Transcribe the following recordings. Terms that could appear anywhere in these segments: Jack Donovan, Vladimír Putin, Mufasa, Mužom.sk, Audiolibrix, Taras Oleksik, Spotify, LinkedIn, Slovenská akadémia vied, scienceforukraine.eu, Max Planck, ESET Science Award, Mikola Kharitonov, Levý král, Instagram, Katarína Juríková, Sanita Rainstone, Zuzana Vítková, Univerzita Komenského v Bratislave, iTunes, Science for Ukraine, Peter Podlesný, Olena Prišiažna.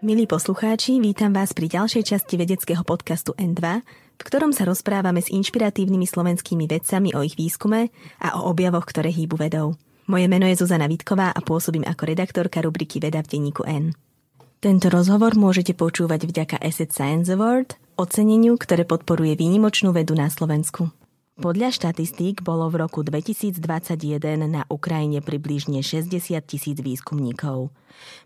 Milí poslucháči, vítam vás pri ďalšej časti vedeckého podcastu N2, v ktorom sa rozprávame s inšpiratívnymi slovenskými vedcami o ich výskume a o objavoch, ktoré hýbu vedou. Moje meno je Zuzana Vítková a pôsobím ako redaktorka rubriky Veda v denníku N. Tento rozhovor môžete počúvať vďaka ESET Science Award, oceneniu, ktoré podporuje výnimočnú vedu na Slovensku. Podľa štatistík bolo v roku 2021 na Ukrajine približne 60 000 výskumníkov.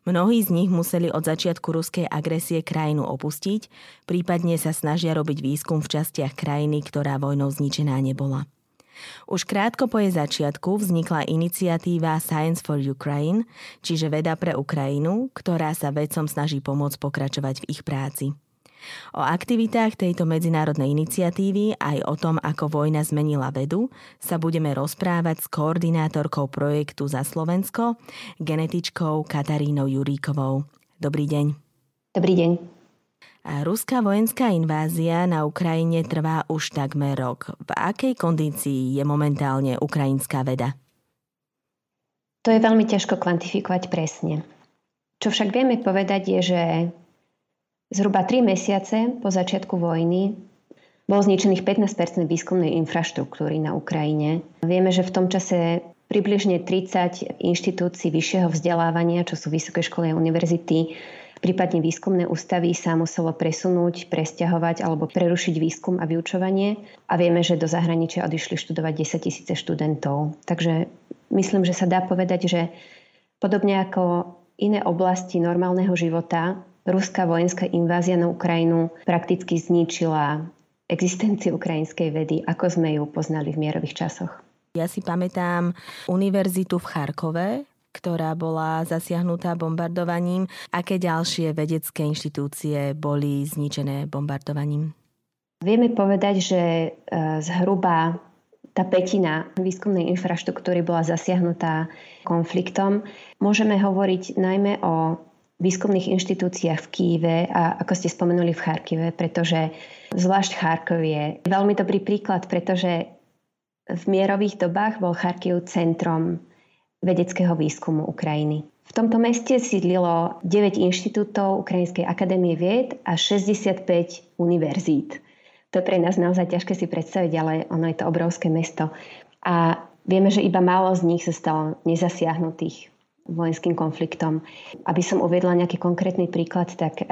Mnohí z nich museli od začiatku ruskej agresie krajinu opustiť, prípadne sa snažia robiť výskum v častiach krajiny, ktorá vojnou zničená nebola. Už krátko po jej začiatku vznikla iniciatíva Science for Ukraine, čiže veda pre Ukrajinu, ktorá sa vedcom snaží pomôcť pokračovať v ich práci. O aktivitách tejto medzinárodnej iniciatívy aj o tom, ako vojna zmenila vedu, sa budeme rozprávať s koordinátorkou projektu Za Slovensko, genetičkou Katarínou Juríkovou. Dobrý deň. Dobrý deň. Ruská vojenská invázia na Ukrajine trvá už takmer rok. V akej kondícii je momentálne ukrajinská veda? To je veľmi ťažko kvantifikovať presne. Čo však vieme povedať je, že zhruba 3 mesiace po začiatku vojny bolo zničených 15% výskumnej infraštruktúry na Ukrajine. Vieme, že v tom čase približne 30 inštitúcií vyššieho vzdelávania, čo sú vysoké školy a univerzity, prípadne výskumné ústavy, sa muselo presunúť, presťahovať alebo prerušiť výskum a vyučovanie. A vieme, že do zahraničia odišli študovať 10 000 študentov. Takže myslím, že sa dá povedať, že podobne ako iné oblasti normálneho života, ruská vojenská invázia na Ukrajinu prakticky zničila existenciu ukrajinskej vedy, ako sme ju poznali v mierových časoch. Ja si pamätám univerzitu v Charkove, ktorá bola zasiahnutá bombardovaním. Aké ďalšie vedecké inštitúcie boli zničené bombardovaním? Vieme povedať, že zhruba tá pätina výskumnej infraštruktúry bola zasiahnutá konfliktom. Môžeme hovoriť najmä o výskumných inštitúciách v Kyjeve a ako ste spomenuli v Charkive, pretože zvlášť Charkov je veľmi dobrý príklad, pretože v mierových dobách bol Charkiv centrom vedeckého výskumu Ukrajiny. V tomto meste sídlilo 9 inštitútov Ukrajinskej akadémie vied a 65 univerzít. To je pre nás naozaj ťažké si predstaviť, ale ono je to obrovské mesto. A vieme, že iba málo z nich zostalo nezasiahnutých vojenským konfliktom. Aby som uviedla nejaký konkrétny príklad, tak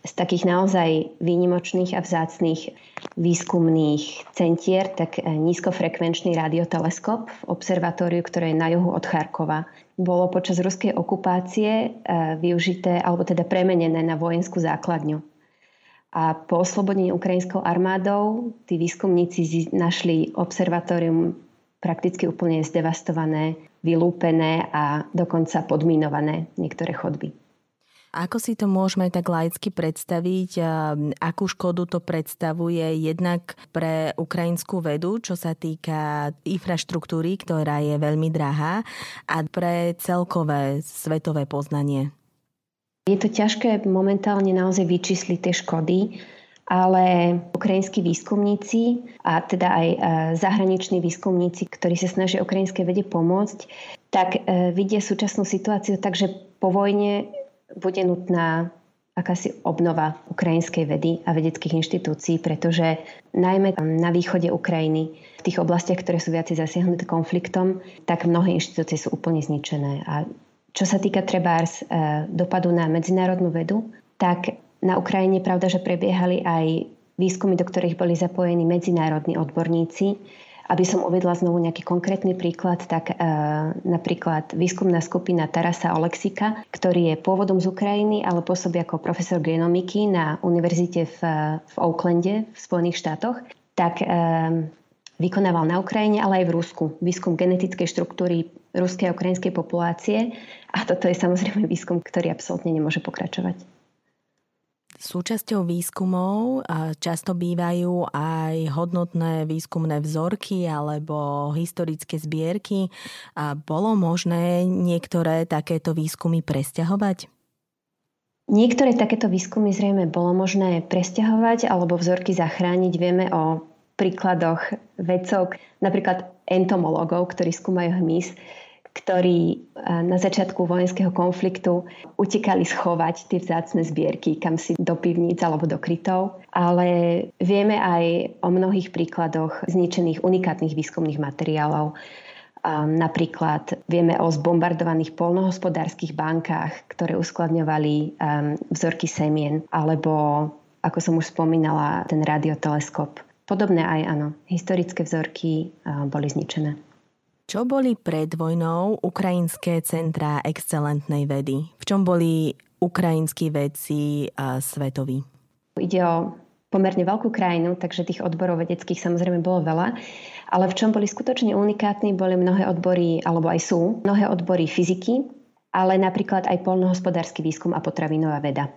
z takých naozaj výnimočných a vzácnych výskumných centier, tak nízkofrekvenčný radioteleskop v observatóriu, ktoré je na juhu od Charkova, bolo počas ruskej okupácie využité, alebo teda premenené na vojenskú základňu. A po oslobodení ukrajinskou armádou tí výskumníci našli observatórium prakticky úplne zdevastované, vylúpené a dokonca podminované niektoré chodby. Ako si to môžeme tak laicky predstaviť? Akú škodu to predstavuje jednak pre ukrajinskú vedu, čo sa týka infraštruktúry, ktorá je veľmi drahá, a pre celkové svetové poznanie? Je to ťažké momentálne naozaj vyčísliť tie škody, ale ukrajinskí výskumníci a teda aj zahraniční výskumníci, ktorí sa snažia ukrajinskej vede pomôcť, tak vidia súčasnú situáciu, takže po vojne bude nutná akási obnova ukrajinskej vedy a vedeckých inštitúcií, pretože najmä na východe Ukrajiny, v tých oblastiach, ktoré sú viac zasiahnuté konfliktom, tak mnohé inštitúcie sú úplne zničené. A čo sa týka trebárs dopadu na medzinárodnú vedu, tak na Ukrajine pravda, že prebiehali aj výskumy, do ktorých boli zapojení medzinárodní odborníci. Aby som uvedla znovu nejaký konkrétny príklad, tak napríklad výskumná skupina Tarasa Oleksika, ktorý je pôvodom z Ukrajiny, ale pôsobí ako profesor genomiky na univerzite v Oaklande v Spojených štátoch, tak vykonával na Ukrajine, ale aj v Rusku výskum genetickej štruktúry ruskej a ukrajinskej populácie. A toto je samozrejme výskum, ktorý absolútne nemôže pokračovať. Súčasťou výskumov často bývajú aj hodnotné výskumné vzorky alebo historické zbierky. Bolo možné niektoré takéto výskumy presťahovať? Niektoré takéto výskumy zrejme bolo možné presťahovať alebo vzorky zachrániť. Vieme o príkladoch vedcov, napríklad entomológov, ktorí skúmajú hmyz, ktorí na začiatku vojenského konfliktu utekali schovať tie vzácne zbierky kam si do pivníc alebo do krytov. Ale vieme aj o mnohých príkladoch zničených unikátnych výskumných materiálov. Napríklad vieme o zbombardovaných poľnohospodárskych bankách, ktoré uskladňovali vzorky semien, alebo, ako som už spomínala, ten radioteleskop. Podobné aj, áno, historické vzorky boli zničené. Čo boli pred vojnou ukrajinské centrá excelentnej vedy? V čom boli ukrajinskí vedci svetoví? Ide o pomerne veľkú krajinu, takže tých odborov vedeckých samozrejme bolo veľa. Ale v čom boli skutočne unikátni, boli mnohé odbory, alebo aj sú, mnohé odbory fyziky, ale napríklad aj poľnohospodársky výskum a potravinová veda.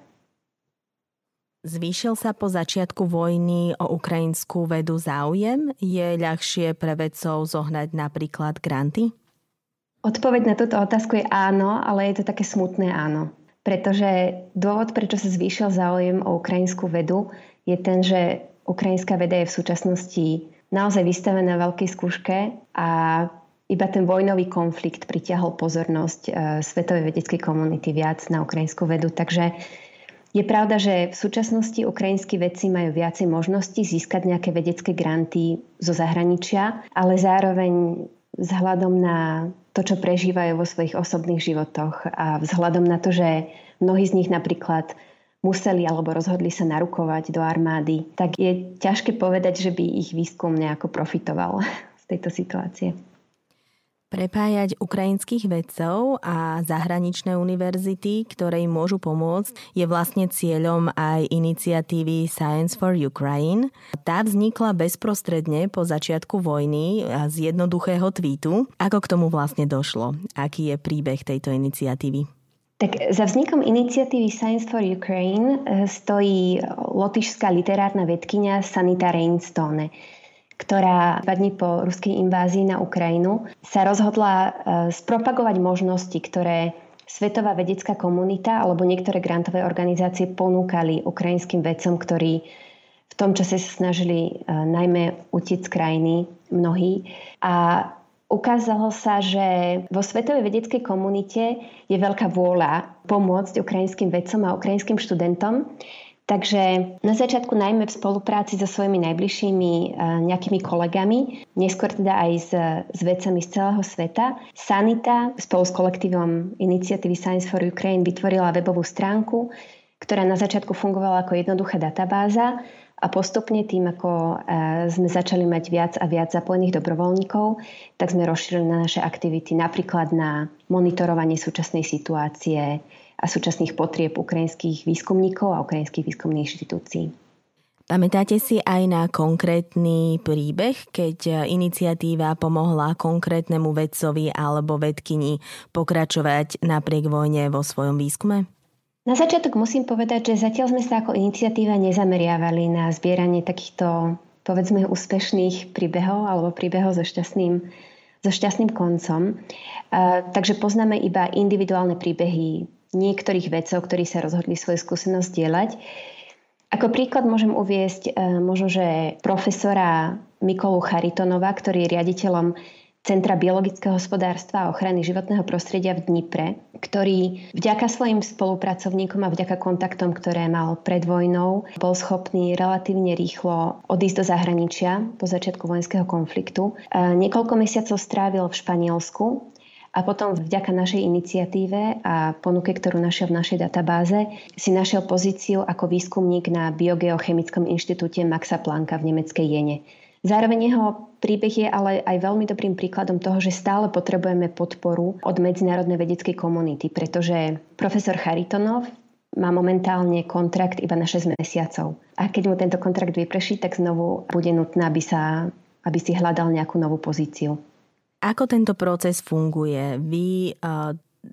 Zvýšil sa po začiatku vojny o ukrajinskú vedu záujem? Je ľahšie pre vedcov zohnať napríklad granty? Odpoveď na túto otázku je áno, ale je to také smutné áno. Pretože dôvod, prečo sa zvýšil záujem o ukrajinskú vedu, je ten, že ukrajinská veda je v súčasnosti naozaj vystavená veľkej skúške a iba ten vojnový konflikt pritiahol pozornosť svetovej vedeckej komunity viac na ukrajinskú vedu, takže je pravda, že v súčasnosti ukrajinskí vedci majú viacej možností získať nejaké vedecké granty zo zahraničia, ale zároveň vzhľadom na to, čo prežívajú vo svojich osobných životoch a vzhľadom na to, že mnohí z nich napríklad museli alebo rozhodli sa narukovať do armády, tak je ťažké povedať, že by ich výskum nejako profitoval z tejto situácie. Prepájať ukrajinských vedcov a zahraničné univerzity, ktoré im môžu pomôcť, je vlastne cieľom aj iniciatívy Science for Ukraine. Tá vznikla bezprostredne po začiatku vojny z jednoduchého tweetu. Ako k tomu vlastne došlo? Aký je príbeh tejto iniciatívy? Tak za vznikom iniciatívy Science for Ukraine stojí lotyšská literárna vedkyňa Sanita Rainstone, ktorá 2 dni po ruskej invázii na Ukrajinu sa rozhodla spropagovať možnosti, ktoré svetová vedecká komunita alebo niektoré grantové organizácie ponúkali ukrajinským vedcom, ktorí v tom čase sa snažili najmä utiec z krajiny mnohí. A ukázalo sa, že vo svetovej vedeckej komunite je veľká vôľa pomôcť ukrajinským vedcom a ukrajinským študentom. Takže na začiatku najmä v spolupráci so svojimi najbližšími nejakými kolegami, neskôr teda aj s vedcami z celého sveta, Sanita spolu s kolektívom iniciatívy Science for Ukraine vytvorila webovú stránku, ktorá na začiatku fungovala ako jednoduchá databáza a postupne tým, ako sme začali mať viac a viac zapojených dobrovoľníkov, tak sme rozšírili na naše aktivity, napríklad na monitorovanie súčasnej situácie a súčasných potrieb ukrajinských výskumníkov a ukrajinských výskumných inštitúcií. Pamätáte si aj na konkrétny príbeh, keď iniciatíva pomohla konkrétnemu vedcovi alebo vedkyni pokračovať napriek vojne vo svojom výskume? Na začiatok musím povedať, že zatiaľ sme sa ako iniciatíva nezameriavali na zbieranie takýchto, povedzme, úspešných príbehov alebo príbehov so šťastným koncom. Takže poznáme iba individuálne príbehy niektorých vedcov, ktorí sa rozhodli svoju skúsenosť dielať. Ako príklad môžem uviesť možnože profesora Mikolu Kharitonova, ktorý je riaditeľom Centra biologického hospodárstva a ochrany životného prostredia v Dnipre, ktorý vďaka svojim spolupracovníkom a vďaka kontaktom, ktoré mal pred vojnou, bol schopný relatívne rýchlo odísť do zahraničia po začiatku vojenského konfliktu. Niekoľko mesiacov strávil v Španielsku, a potom vďaka našej iniciatíve a ponuke, ktorú našiel v našej databáze, si našiel pozíciu ako výskumník na Biogeochemickom inštitúte Maxa Plancka v nemeckej Jene. Zároveň jeho príbeh je ale aj veľmi dobrým príkladom toho, že stále potrebujeme podporu od medzinárodnej vedeckej komunity, pretože profesor Kharitonov má momentálne kontrakt iba na 6 mesiacov. A keď mu tento kontrakt vyprší, tak znovu bude nutné, aby si hľadal nejakú novú pozíciu. Ako tento proces funguje? Vy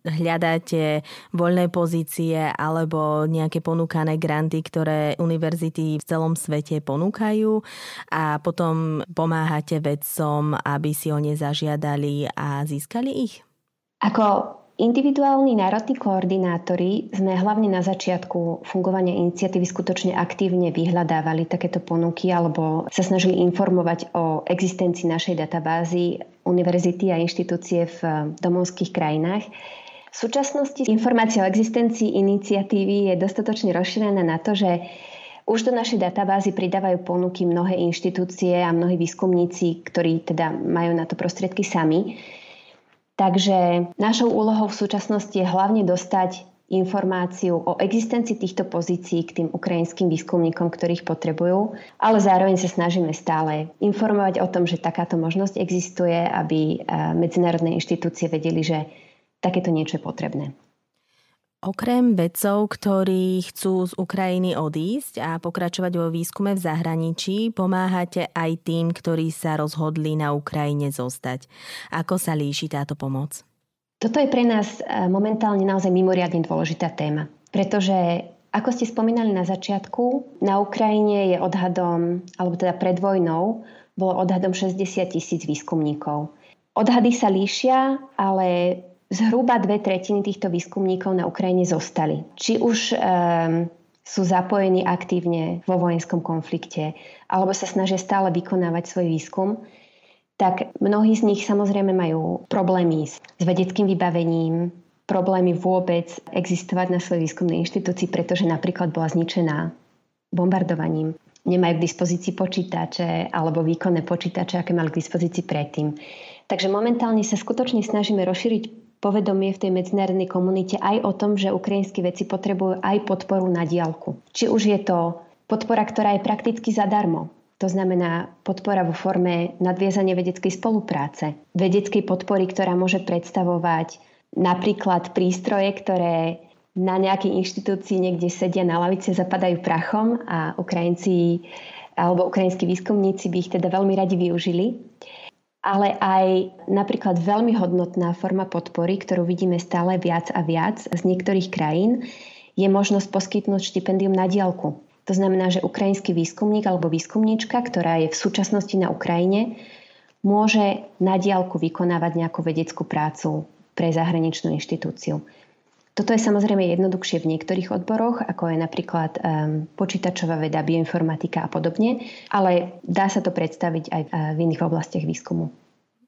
hľadáte voľné pozície alebo nejaké ponúkané granty, ktoré univerzity v celom svete ponúkajú a potom pomáhate vedcom, aby si o ne zažiadali a získali ich? Ako individuálni národní koordinátori sme hlavne na začiatku fungovania iniciatívy skutočne aktívne vyhľadávali takéto ponuky alebo sa snažili informovať o existencii našej databázy univerzity a inštitúcie v domovských krajinách. V súčasnosti informácia o existencii iniciatívy je dostatočne rozšírená na to, že už do našej databázy pridávajú ponuky mnohé inštitúcie a mnohí výskumníci, ktorí teda majú na to prostriedky sami. Takže našou úlohou v súčasnosti je hlavne dostať informáciu o existencii týchto pozícií k tým ukrajinským výskumníkom, ktorých potrebujú, ale zároveň sa snažíme stále informovať o tom, že takáto možnosť existuje, aby medzinárodné inštitúcie vedeli, že takéto niečo je potrebné. Okrem vedcov, ktorí chcú z Ukrajiny odísť a pokračovať vo výskume v zahraničí, pomáhate aj tým, ktorí sa rozhodli na Ukrajine zostať. Ako sa líši táto pomoc? Toto je pre nás momentálne naozaj mimoriadne dôležitá téma, pretože, ako ste spomínali na začiatku, na Ukrajine je odhadom, alebo teda pred vojnou, bolo odhadom 60 000 výskumníkov. Odhady sa líšia, ale zhruba 2/3 týchto výskumníkov na Ukrajine zostali. Či už sú zapojení aktívne vo vojenskom konflikte, alebo sa snažia stále vykonávať svoj výskum, tak mnohí z nich samozrejme majú problémy s vedeckým vybavením, problémy vôbec existovať na svojej výskumnej inštitúcii, pretože napríklad bola zničená bombardovaním. Nemajú k dispozícii počítače alebo výkonné počítače, aké mali k dispozícii predtým. Takže momentálne sa skutočne snažíme rozšíriť povedomie v tej medzinárodnej komunite aj o tom, že ukrajinskí vedci potrebujú aj podporu na diaľku. Či už je to podpora, ktorá je prakticky zadarmo. To znamená podpora vo forme nadviazania vedeckej spolupráce. Vedeckej podpory, ktorá môže predstavovať napríklad prístroje, ktoré na nejakej inštitúcii niekde sedia na lavici, zapadajú prachom a Ukrajinci alebo ukrajinskí výskumníci by ich teda veľmi radi využili. Ale aj napríklad veľmi hodnotná forma podpory, ktorú vidíme stále viac a viac z niektorých krajín, je možnosť poskytnúť štipendium na diaľku. To znamená, že ukrajinský výskumník alebo výskumníčka, ktorá je v súčasnosti na Ukrajine, môže na diaľku vykonávať nejakú vedeckú prácu pre zahraničnú inštitúciu. Toto je samozrejme jednoduchšie v niektorých odboroch, ako je napríklad počítačová veda, bioinformatika a podobne, ale dá sa to predstaviť aj v iných oblastiach výskumu.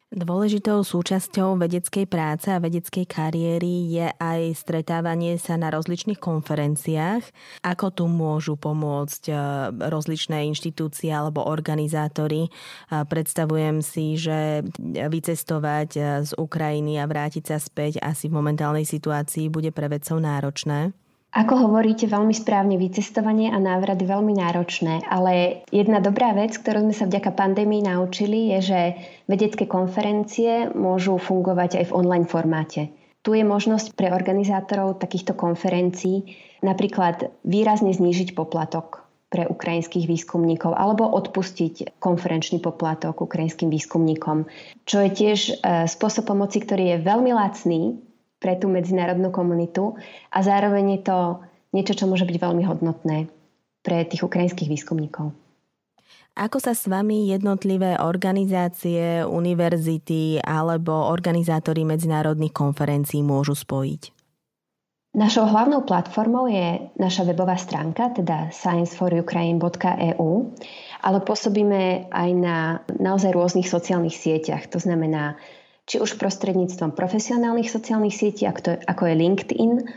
Dôležitou súčasťou vedeckej práce a vedeckej kariéry je aj stretávanie sa na rozličných konferenciách. Ako tu môžu pomôcť rozličné inštitúcie alebo organizátori? Predstavujem si, že vycestovať z Ukrajiny a vrátiť sa späť asi v momentálnej situácii bude pre vedcov náročné. Ako hovoríte, veľmi správne, vycestovanie a návrat je veľmi náročné, ale jedna dobrá vec, ktorú sme sa vďaka pandémii naučili, je, že vedecké konferencie môžu fungovať aj v online formáte. Tu je možnosť pre organizátorov takýchto konferencií napríklad výrazne znížiť poplatok pre ukrajinských výskumníkov alebo odpustiť konferenčný poplatok ukrajinským výskumníkom, čo je tiež spôsob pomoci, ktorý je veľmi lacný pre tú medzinárodnú komunitu a zároveň je to niečo, čo môže byť veľmi hodnotné pre tých ukrajinských výskumníkov. Ako sa s vami jednotlivé organizácie, univerzity alebo organizátori medzinárodných konferencií môžu spojiť? Našou hlavnou platformou je naša webová stránka, teda scienceforukraine.eu, ale pôsobíme aj na naozaj rôznych sociálnych sieťach, to znamená či už prostredníctvom profesionálnych sociálnych sietí, ako je LinkedIn,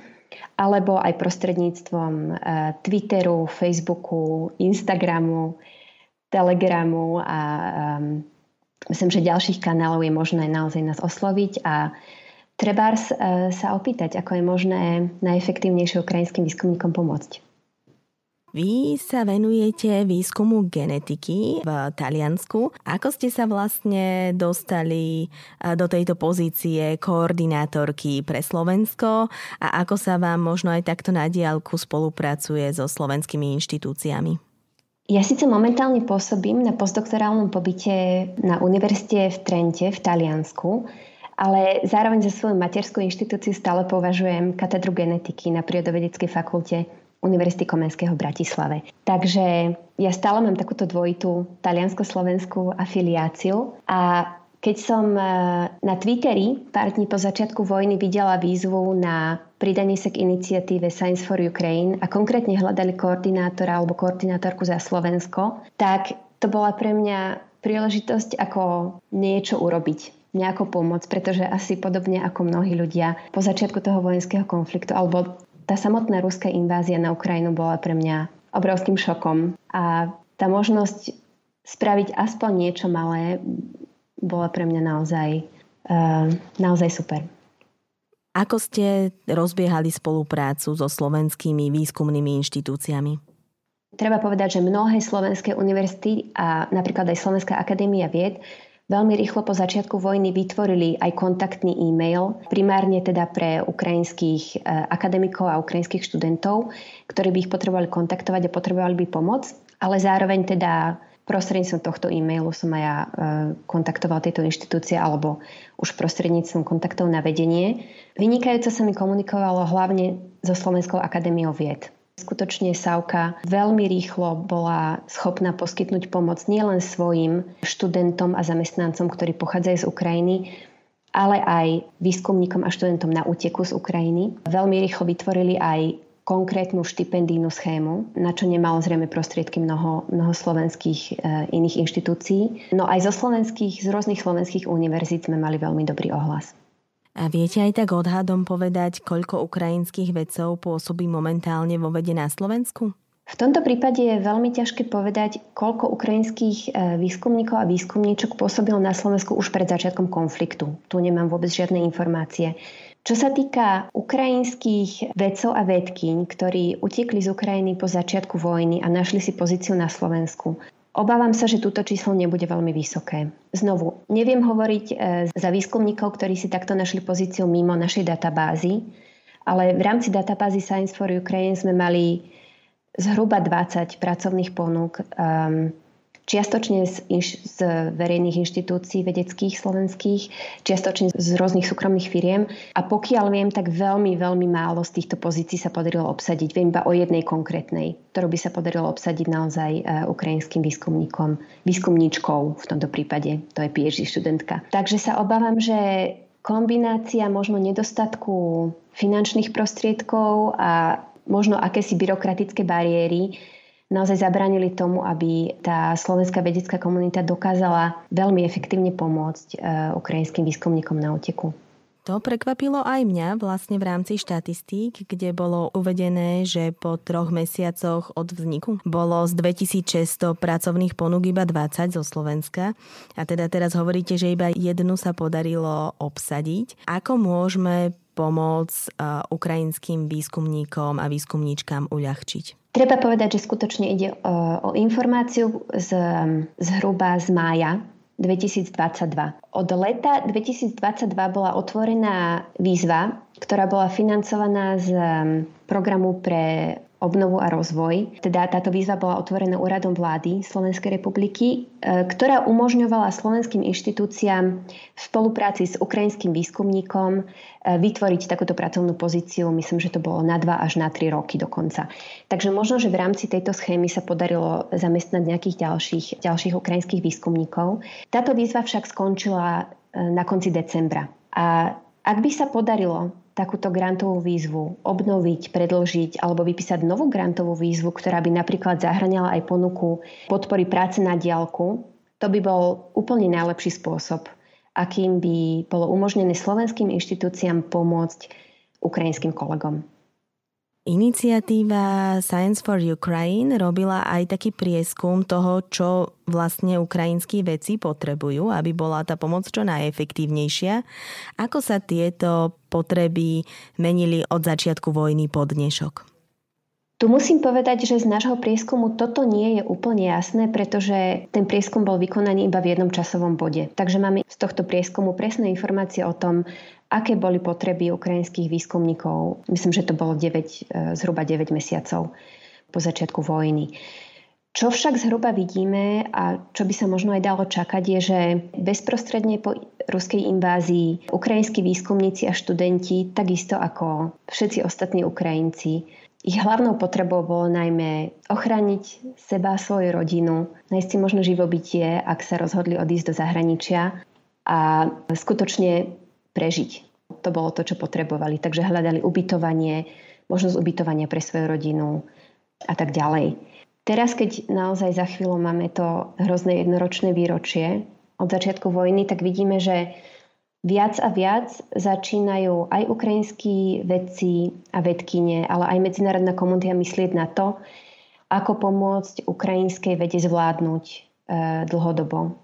alebo aj prostredníctvom Twitteru, Facebooku, Instagramu, Telegramu a myslím, že ďalších kanálov je možné naozaj nás osloviť a trebárs sa opýtať, ako je možné najefektívnejšie ukrajinským výskumníkom pomôcť. Vy sa venujete výskumu genetiky v Taliansku. Ako ste sa vlastne dostali do tejto pozície koordinátorky pre Slovensko a ako sa vám možno aj takto na diaľku spolupracuje so slovenskými inštitúciami? Ja síce momentálne pôsobím na postdoktorálnom pobyte na univerzite v Trente v Taliansku, ale zároveň za svoju materskú inštitúciu stále považujem katedru genetiky na prírodovedeckej fakulte Univerzity Komenského v Bratislave. Takže ja stále mám takúto dvojitú taliansko-slovenskú afiliáciu a keď som na Twitteri pár dní po začiatku vojny videla výzvu na pridanie sa k iniciatíve Science for Ukraine a konkrétne hľadali koordinátora alebo koordinátorku za Slovensko, tak to bola pre mňa príležitosť, ako niečo urobiť. nejako pomôcť, pretože asi podobne ako mnohí ľudia po začiatku toho vojenského konfliktu alebo tá samotná ruská invázia na Ukrajinu bola pre mňa obrovským šokom a tá možnosť spraviť aspoň niečo malé bola pre mňa naozaj super. Ako ste rozbiehali spoluprácu so slovenskými výskumnými inštitúciami? Treba povedať, že mnohé slovenské univerzity a napríklad aj Slovenská akadémia vied veľmi rýchlo po začiatku vojny vytvorili aj kontaktný e-mail, primárne teda pre ukrajinských akademikov a ukrajinských študentov, ktorí by ich potrebovali kontaktovať a potrebovali by pomoc, ale zároveň teda prostredníctvom tohto e-mailu som aj ja kontaktovala tieto inštitúcie alebo už prostredníctvom kontaktov na vedenie. Vynikajúco sa mi komunikovalo hlavne so Slovenskou akadémiou vied. Skutočne SAUKA veľmi rýchlo bola schopná poskytnúť pomoc nielen svojim študentom a zamestnancom, ktorí pochádzajú z Ukrajiny, ale aj výskumníkom a študentom na úteku z Ukrajiny. Veľmi rýchlo vytvorili aj konkrétnu štipendijnú schému, na čo nemalo zrejme prostriedky mnoho slovenských iných inštitúcií. No aj z rôznych slovenských univerzít sme mali veľmi dobrý ohlas. A viete aj tak odhadom povedať, koľko ukrajinských vedcov pôsobí momentálne vo vede na Slovensku? V tomto prípade je veľmi ťažké povedať, koľko ukrajinských výskumníkov a výskumníčok pôsobilo na Slovensku už pred začiatkom konfliktu. Tu nemám vôbec žiadne informácie. Čo sa týka ukrajinských vedcov a vedkyň, ktorí utekli z Ukrajiny po začiatku vojny a našli si pozíciu na Slovensku, obávam sa, že túto číslo nebude veľmi vysoké. Znovu, neviem hovoriť za výskumníkov, ktorí si takto našli pozíciu mimo našej databázy, ale v rámci databázy Science for Ukraine sme mali zhruba 20 pracovných ponúk, čiastočne z verejných inštitúcií vedeckých slovenských, čiastočne z rôznych súkromných firiem. A pokiaľ viem, tak veľmi, veľmi málo z týchto pozícií sa podarilo obsadiť. Viem iba o jednej konkrétnej, ktorú by sa podarilo obsadiť naozaj ukrajinským výskumníčkou v tomto prípade. To je PhD študentka. Takže sa obávam, že kombinácia možno nedostatku finančných prostriedkov a možno akési byrokratické bariéry naozaj zabránili tomu, aby tá slovenská vedecká komunita dokázala veľmi efektívne pomôcť ukrajinským výskumníkom na úteku. To prekvapilo aj mňa vlastne v rámci štatistík, kde bolo uvedené, že po 3 mesiacoch od vzniku bolo z 2600 pracovných ponúk iba 20 zo Slovenska. A teda teraz hovoríte, že iba jednu sa podarilo obsadiť. Ako môžeme pomôcť ukrajinským výskumníkom a výskumníčkám uľahčiť? Treba povedať, že skutočne ide o informáciu zhruba z mája 2022. Od leta 2022 bola otvorená výzva, ktorá bola financovaná z programu pre obnovu a rozvoj. Teda táto výzva bola otvorená Úradom vlády Slovenskej republiky, ktorá umožňovala slovenským inštitúciám v spolupráci s ukrajinským výskumníkom vytvoriť takúto pracovnú pozíciu. Myslím, že to bolo na 2 až na 3 roky dokonca. Takže možno, že v rámci tejto schémy sa podarilo zamestnať nejakých ďalších ukrajinských výskumníkov. Táto výzva však skončila na konci decembra. A ak by sa podarilo takúto grantovú výzvu obnoviť, predĺžiť alebo vypísať novú grantovú výzvu, ktorá by napríklad zahŕňala aj ponuku podpory práce na diaľku, to by bol úplne najlepší spôsob, akým by bolo umožnené slovenským inštitúciám pomôcť ukrajinským kolegom. Iniciatíva Science for Ukraine robila aj taký prieskum toho, čo vlastne ukrajinskí vedci potrebujú, aby bola tá pomoc čo najefektívnejšia. Ako sa tieto potreby menili od začiatku vojny po dnešok? Tu musím povedať, že z nášho prieskumu toto nie je úplne jasné, pretože ten prieskum bol vykonaný iba v jednom časovom bode. Takže máme z tohto prieskumu presné informácie o tom, aké boli potreby ukrajinských výskumníkov. Myslím, že to bolo zhruba 9 mesiacov po začiatku vojny. Čo však zhruba vidíme a čo by sa možno aj dalo čakať, je, že bezprostredne po ruskej invázii ukrajinskí výskumníci a študenti, takisto ako všetci ostatní Ukrajinci, ich hlavnou potrebou bolo najmä ochrániť seba, svoju rodinu, nájsť si možno živobytie, ak sa rozhodli odísť do zahraničia a skutočne prežiť. To bolo to, čo potrebovali. Takže hľadali ubytovanie, možnosť ubytovania pre svoju rodinu a tak ďalej. Teraz, keď naozaj za chvíľu máme to hrozné jednoročné výročie od začiatku vojny, tak vidíme, že Viac a viac začínajú aj ukrajinskí vedci a vedkyne, ale aj medzinárodná komunita myslieť na to, ako pomôcť ukrajinskej vede zvládnuť dlhodobo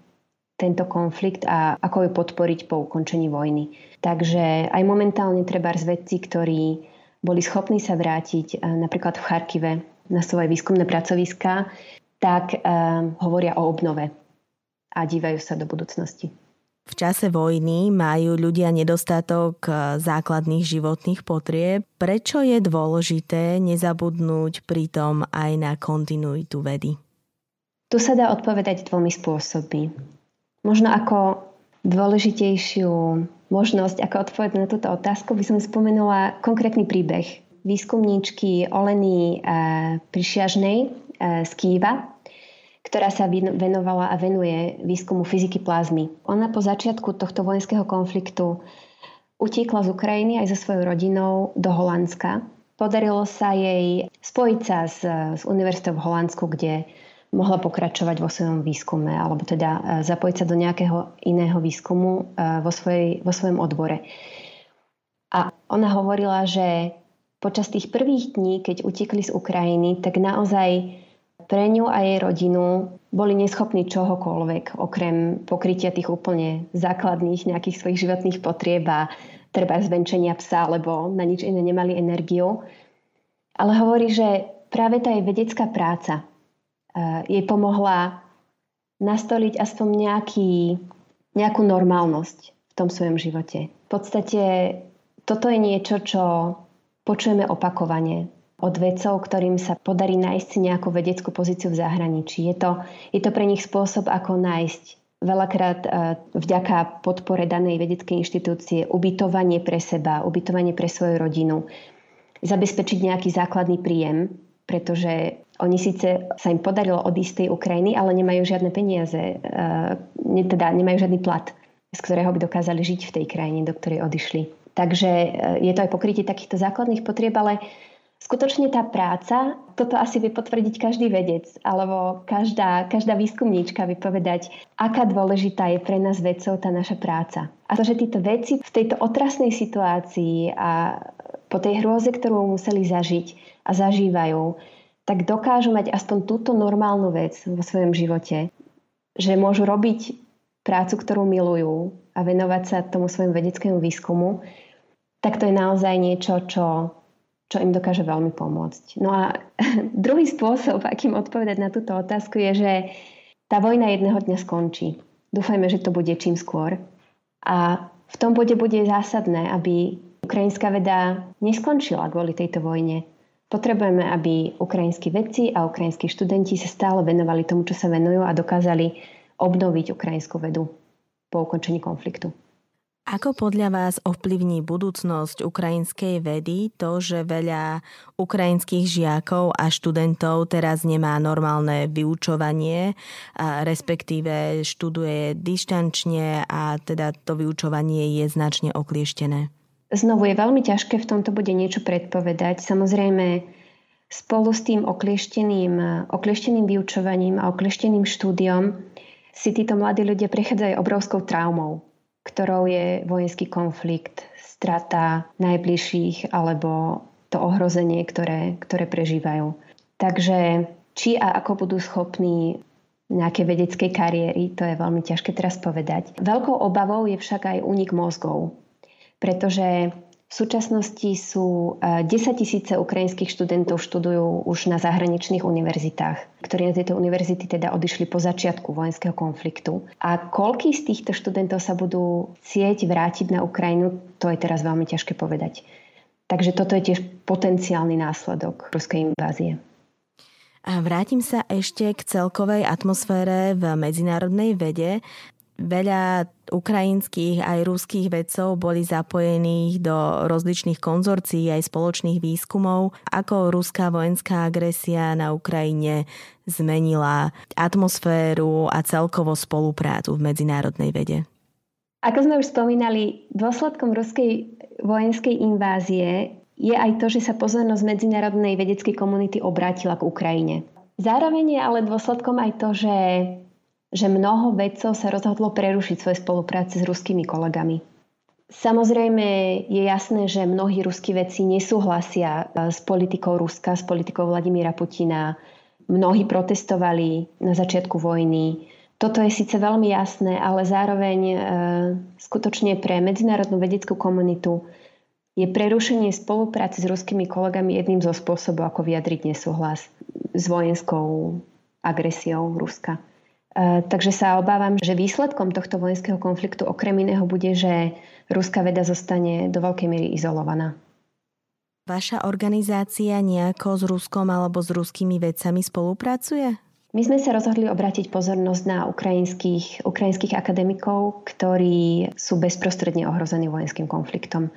tento konflikt a ako ju podporiť po ukončení vojny. Takže aj momentálne trebárs vedci, ktorí boli schopní sa vrátiť napríklad v Charkive na svoje výskumné pracoviská, tak hovoria o obnove a dívajú sa do budúcnosti. V čase vojny majú ľudia nedostatok základných životných potrieb. Prečo je dôležité nezabudnúť pritom aj na kontinuitu vedy? Tu sa dá odpovedať dvomi spôsobmi. Možno ako dôležitejšiu možnosť, ako odpovedať na túto otázku, by som spomenula konkrétny príbeh výskumníčky Oleny Prišiažnej z Kyjeva, ktorá sa venovala a venuje výskumu fyziky plazmy. Ona po začiatku tohto vojenského konfliktu utiekla z Ukrajiny aj so svojou rodinou do Holandska. Podarilo sa jej spojiť sa s univerzitou v Holandsku, kde mohla pokračovať vo svojom výskume, alebo teda zapojiť sa do nejakého iného výskumu vo svojom odbore. A ona hovorila, že počas tých prvých dní, keď utekli z Ukrajiny, tak naozaj pre ňu a jej rodinu boli neschopní čohokoľvek, okrem pokrytia tých úplne základných nejakých svojich životných potrieb a treba zvenčenia psa, lebo na nič iné nemali energiu. Ale hovorí, že práve tá jej vedecká práca jej pomohla nastoliť aspoň nejakú normálnosť v tom svojom živote. V podstate toto je niečo, čo počujeme opakovane od vedcov, ktorým sa podarí nájsť si nejakú vedeckú pozíciu v zahraničí. Je to pre nich spôsob, ako nájsť veľakrát vďaka podpore danej vedeckej inštitúcie ubytovanie pre seba, ubytovanie pre svoju rodinu, zabezpečiť nejaký základný príjem, pretože oni síce sa im podarilo odísť z tej Ukrajiny, ale nemajú žiadne peniaze, nemajú žiadny plat, z ktorého by dokázali žiť v tej krajine, do ktorej odišli. Takže je to aj pokrytie takýchto základných potrieb, ale skutočne tá práca, toto asi vie potvrdiť každý vedec, alebo každá výskumníčka vie povedať, aká dôležitá je pre nás vedcov tá naša práca. A to, že títo vedci v tejto otrasnej situácii a po tej hrôze, ktorú museli zažiť a zažívajú, tak dokážu mať aspoň túto normálnu vec vo svojom živote, že môžu robiť prácu, ktorú milujú a venovať sa tomu svojom vedeckému výskumu, tak to je naozaj niečo, čo im dokáže veľmi pomôcť. No a druhý spôsob, akým odpovedať na túto otázku, je, že tá vojna jedného dňa skončí. Dúfajme, že to bude čím skôr. A v tom bode bude zásadné, aby ukrajinská veda neskončila kvôli tejto vojne. Potrebujeme, aby ukrajinskí vedci a ukrajinskí študenti sa stále venovali tomu, čo sa venujú a dokázali obnoviť ukrajinskú vedu po ukončení konfliktu. Ako podľa vás ovplyvní budúcnosť ukrajinskej vedy to, že veľa ukrajinských žiakov a študentov teraz nemá normálne vyučovanie, respektíve študuje dištančne a teda to vyučovanie je značne oklieštené? Znovu je veľmi ťažké v tomto bode niečo predpovedať. Samozrejme, spolu s tým okliešteným vyučovaním a okliešteným štúdiom si títo mladí ľudia prechádzajú obrovskou traumou, ktorou je vojenský konflikt, strata najbližších alebo to ohrozenie, ktoré prežívajú. Takže či a ako budú schopní nejaké vedeckej kariéry, to je veľmi ťažké teraz povedať. Veľkou obavou je však aj únik mozgov, pretože v súčasnosti sú 10 000 ukrajinských študentov študujú už na zahraničných univerzitách, ktorí na tieto univerzity teda odišli po začiatku vojenského konfliktu. A koľký z týchto študentov sa budú chcieť vrátiť na Ukrajinu, to je teraz veľmi ťažké povedať. Takže toto je tiež potenciálny následok ruskej invázie. A vrátim sa ešte k celkovej atmosfére v medzinárodnej vede. Veľa ukrajinských aj ruských vedcov boli zapojených do rozličných konzorcií aj spoločných výskumov. Ako ruská vojenská agresia na Ukrajine zmenila atmosféru a celkovo spoluprácu v medzinárodnej vede? Ako sme už spomínali, dôsledkom ruskej vojenskej invázie je aj to, že sa pozornosť medzinárodnej vedeckej komunity obrátila k Ukrajine. Zároveň je ale dôsledkom aj to, že mnoho vedcov sa rozhodlo prerušiť svoje spolupráce s ruskými kolegami. Samozrejme je jasné, že mnohí ruskí vedci nesúhlasia s politikou Ruska, s politikou Vladimíra Putina. Mnohí protestovali na začiatku vojny. Toto je síce veľmi jasné, ale zároveň skutočne pre medzinárodnú vedeckú komunitu je prerušenie spolupráce s ruskými kolegami jedným zo spôsobov, ako vyjadriť nesúhlas s vojenskou agresiou Ruska. Takže sa obávam, že výsledkom tohto vojenského konfliktu okrem iného bude, že ruská veda zostane do veľkej miery izolovaná. Vaša organizácia nejako s Ruskom alebo s ruskými vedcami spolupracuje? My sme sa rozhodli obrátiť pozornosť na ukrajinských akademikov, ktorí sú bezprostredne ohrození vojenským konfliktom.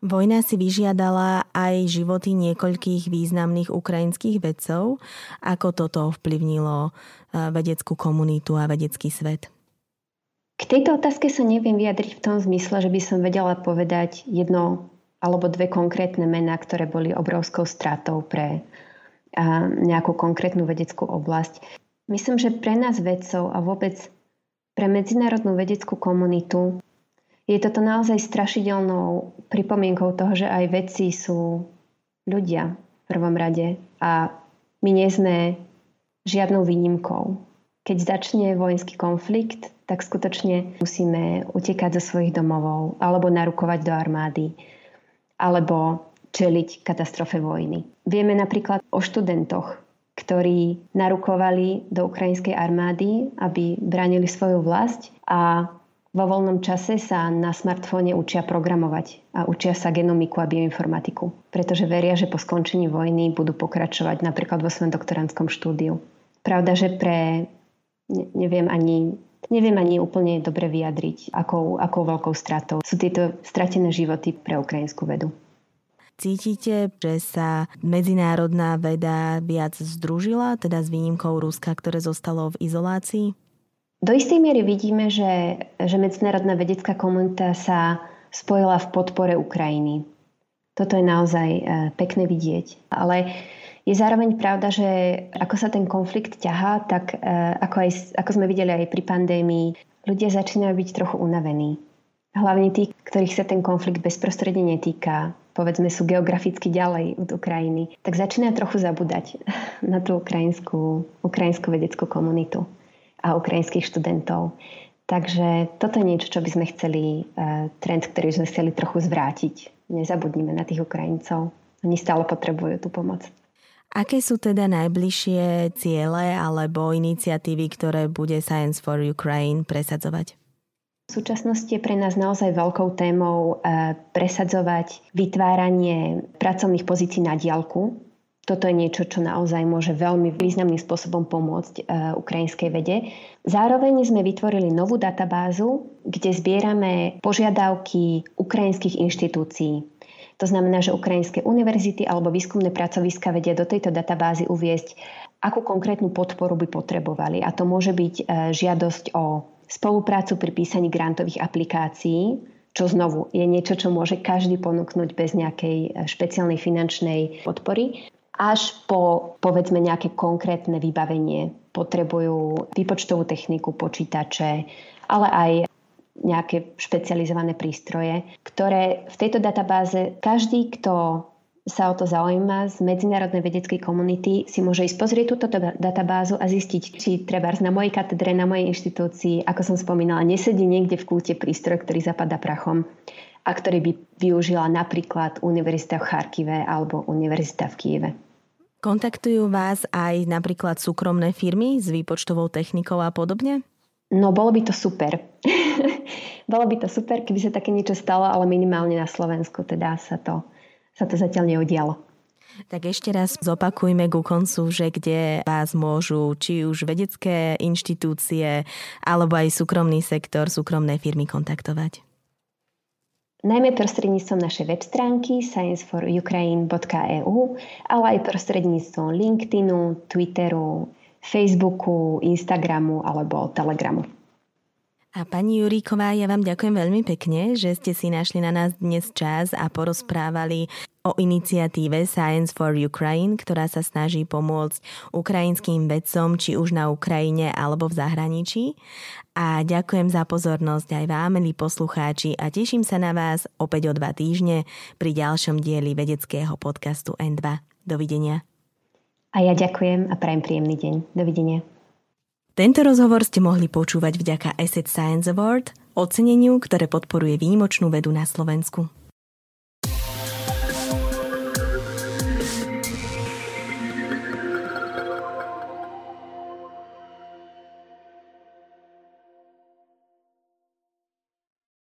Vojna si vyžiadala aj životy niekoľkých významných ukrajinských vedcov. Ako toto ovplyvnilo vedeckú komunitu a vedecký svet? K tejto otázke sa neviem vyjadriť v tom zmysle, že by som vedela povedať jedno alebo dve konkrétne mená, ktoré boli obrovskou stratou pre nejakú konkrétnu vedeckú oblasť. Myslím, že pre nás vedcov a vôbec pre medzinárodnú vedeckú komunitu je toto naozaj strašidelnou pripomienkou toho, že aj vedci sú ľudia v prvom rade a my nie sme žiadnou výnimkou. Keď začne vojenský konflikt, tak skutočne musíme utekať zo svojich domovov alebo narukovať do armády alebo čeliť katastrofe vojny. Vieme napríklad o študentoch, ktorí narukovali do ukrajinskej armády, aby bránili svoju vlast a vo voľnom čase sa na smartfóne učia programovať a učia sa genomiku a bioinformatiku, pretože veria, že po skončení vojny budú pokračovať napríklad vo svojom doktorandskom štúdiu. Pravda, že neviem ani úplne dobre vyjadriť, akou veľkou stratou sú tieto stratené životy pre ukrajinskú vedu. Cítite, že sa medzinárodná veda viac združila, teda s výnimkou Ruska, ktoré zostalo v izolácii? Do istej miery vidíme, že medzinárodná vedecká komunita sa spojila v podpore Ukrajiny. Toto je naozaj pekné vidieť. Ale je zároveň pravda, že ako sa ten konflikt ťahá, tak ako sme videli aj pri pandémii, ľudia začínajú byť trochu unavení. Hlavne tí, ktorých sa ten konflikt bezprostredne netýka, povedzme sú geograficky ďalej od Ukrajiny, tak začínajú trochu zabúdať na tú ukrajinskú vedeckú komunitu a ukrajinských študentov. Takže toto je niečo, čo by sme chceli, trend, ktorý sme chceli trochu zvrátiť. Nezabudnime na tých Ukrajincov. Oni stále potrebujú tú pomoc. Aké sú teda najbližšie ciele alebo iniciatívy, ktoré bude Science for Ukraine presadzovať? V súčasnosti je pre nás naozaj veľkou témou presadzovať vytváranie pracovných pozícií na diaľku. Toto je niečo, čo naozaj môže veľmi významným spôsobom pomôcť ukrajinskej vede. Zároveň sme vytvorili novú databázu, kde zbierame požiadavky ukrajinských inštitúcií. To znamená, že ukrajinské univerzity alebo výskumné pracoviska vedia do tejto databázy uviesť, akú konkrétnu podporu by potrebovali. A to môže byť žiadosť o spoluprácu pri písaní grantových aplikácií, čo znovu je niečo, čo môže každý ponúknuť bez nejakej špeciálnej finančnej podpory, až po, povedzme, nejaké konkrétne vybavenie. Potrebujú výpočtovú techniku, počítače, ale aj nejaké špecializované prístroje, ktoré v tejto databáze každý, kto sa o to zaujíma z medzinárodnej vedeckej komunity, si môže ísť pozrieť túto databázu a zistiť, či trebárs na mojej katedre, na mojej inštitúcii, ako som spomínala, nesedí niekde v kúte prístroj, ktorý zapadá prachom a ktorý by využila napríklad Univerzita v Charkive alebo Univerzita v Kyjeve. Kontaktujú vás aj napríklad súkromné firmy s výpočtovou technikou a podobne? No, bolo by to super. Bolo by to super, keby sa také niečo stalo, ale minimálne na Slovensku teda sa to zatiaľ neudialo. Tak ešte raz zopakujme ku koncu, že kde vás môžu či už vedecké inštitúcie alebo aj súkromný sektor, súkromné firmy kontaktovať. Najmä prostredníctvom našej web stránky scienceforukraine.eu, ale aj prostredníctvom LinkedInu, Twitteru, Facebooku, Instagramu alebo Telegramu. A pani Juríková, ja vám ďakujem veľmi pekne, že ste si našli na nás dnes čas a porozprávali o iniciatíve Science for Ukraine, ktorá sa snaží pomôcť ukrajinským vedcom, či už na Ukrajine alebo v zahraničí. A ďakujem za pozornosť aj vám, milí poslucháči, a teším sa na vás opäť o 2 týždne pri ďalšom dieli vedeckého podcastu N2. Dovidenia. A ja ďakujem a prajem príjemný deň. Dovidenia. Tento rozhovor ste mohli počúvať vďaka ESET Science Award, oceneniu, ktoré podporuje výnimočnú vedu na Slovensku.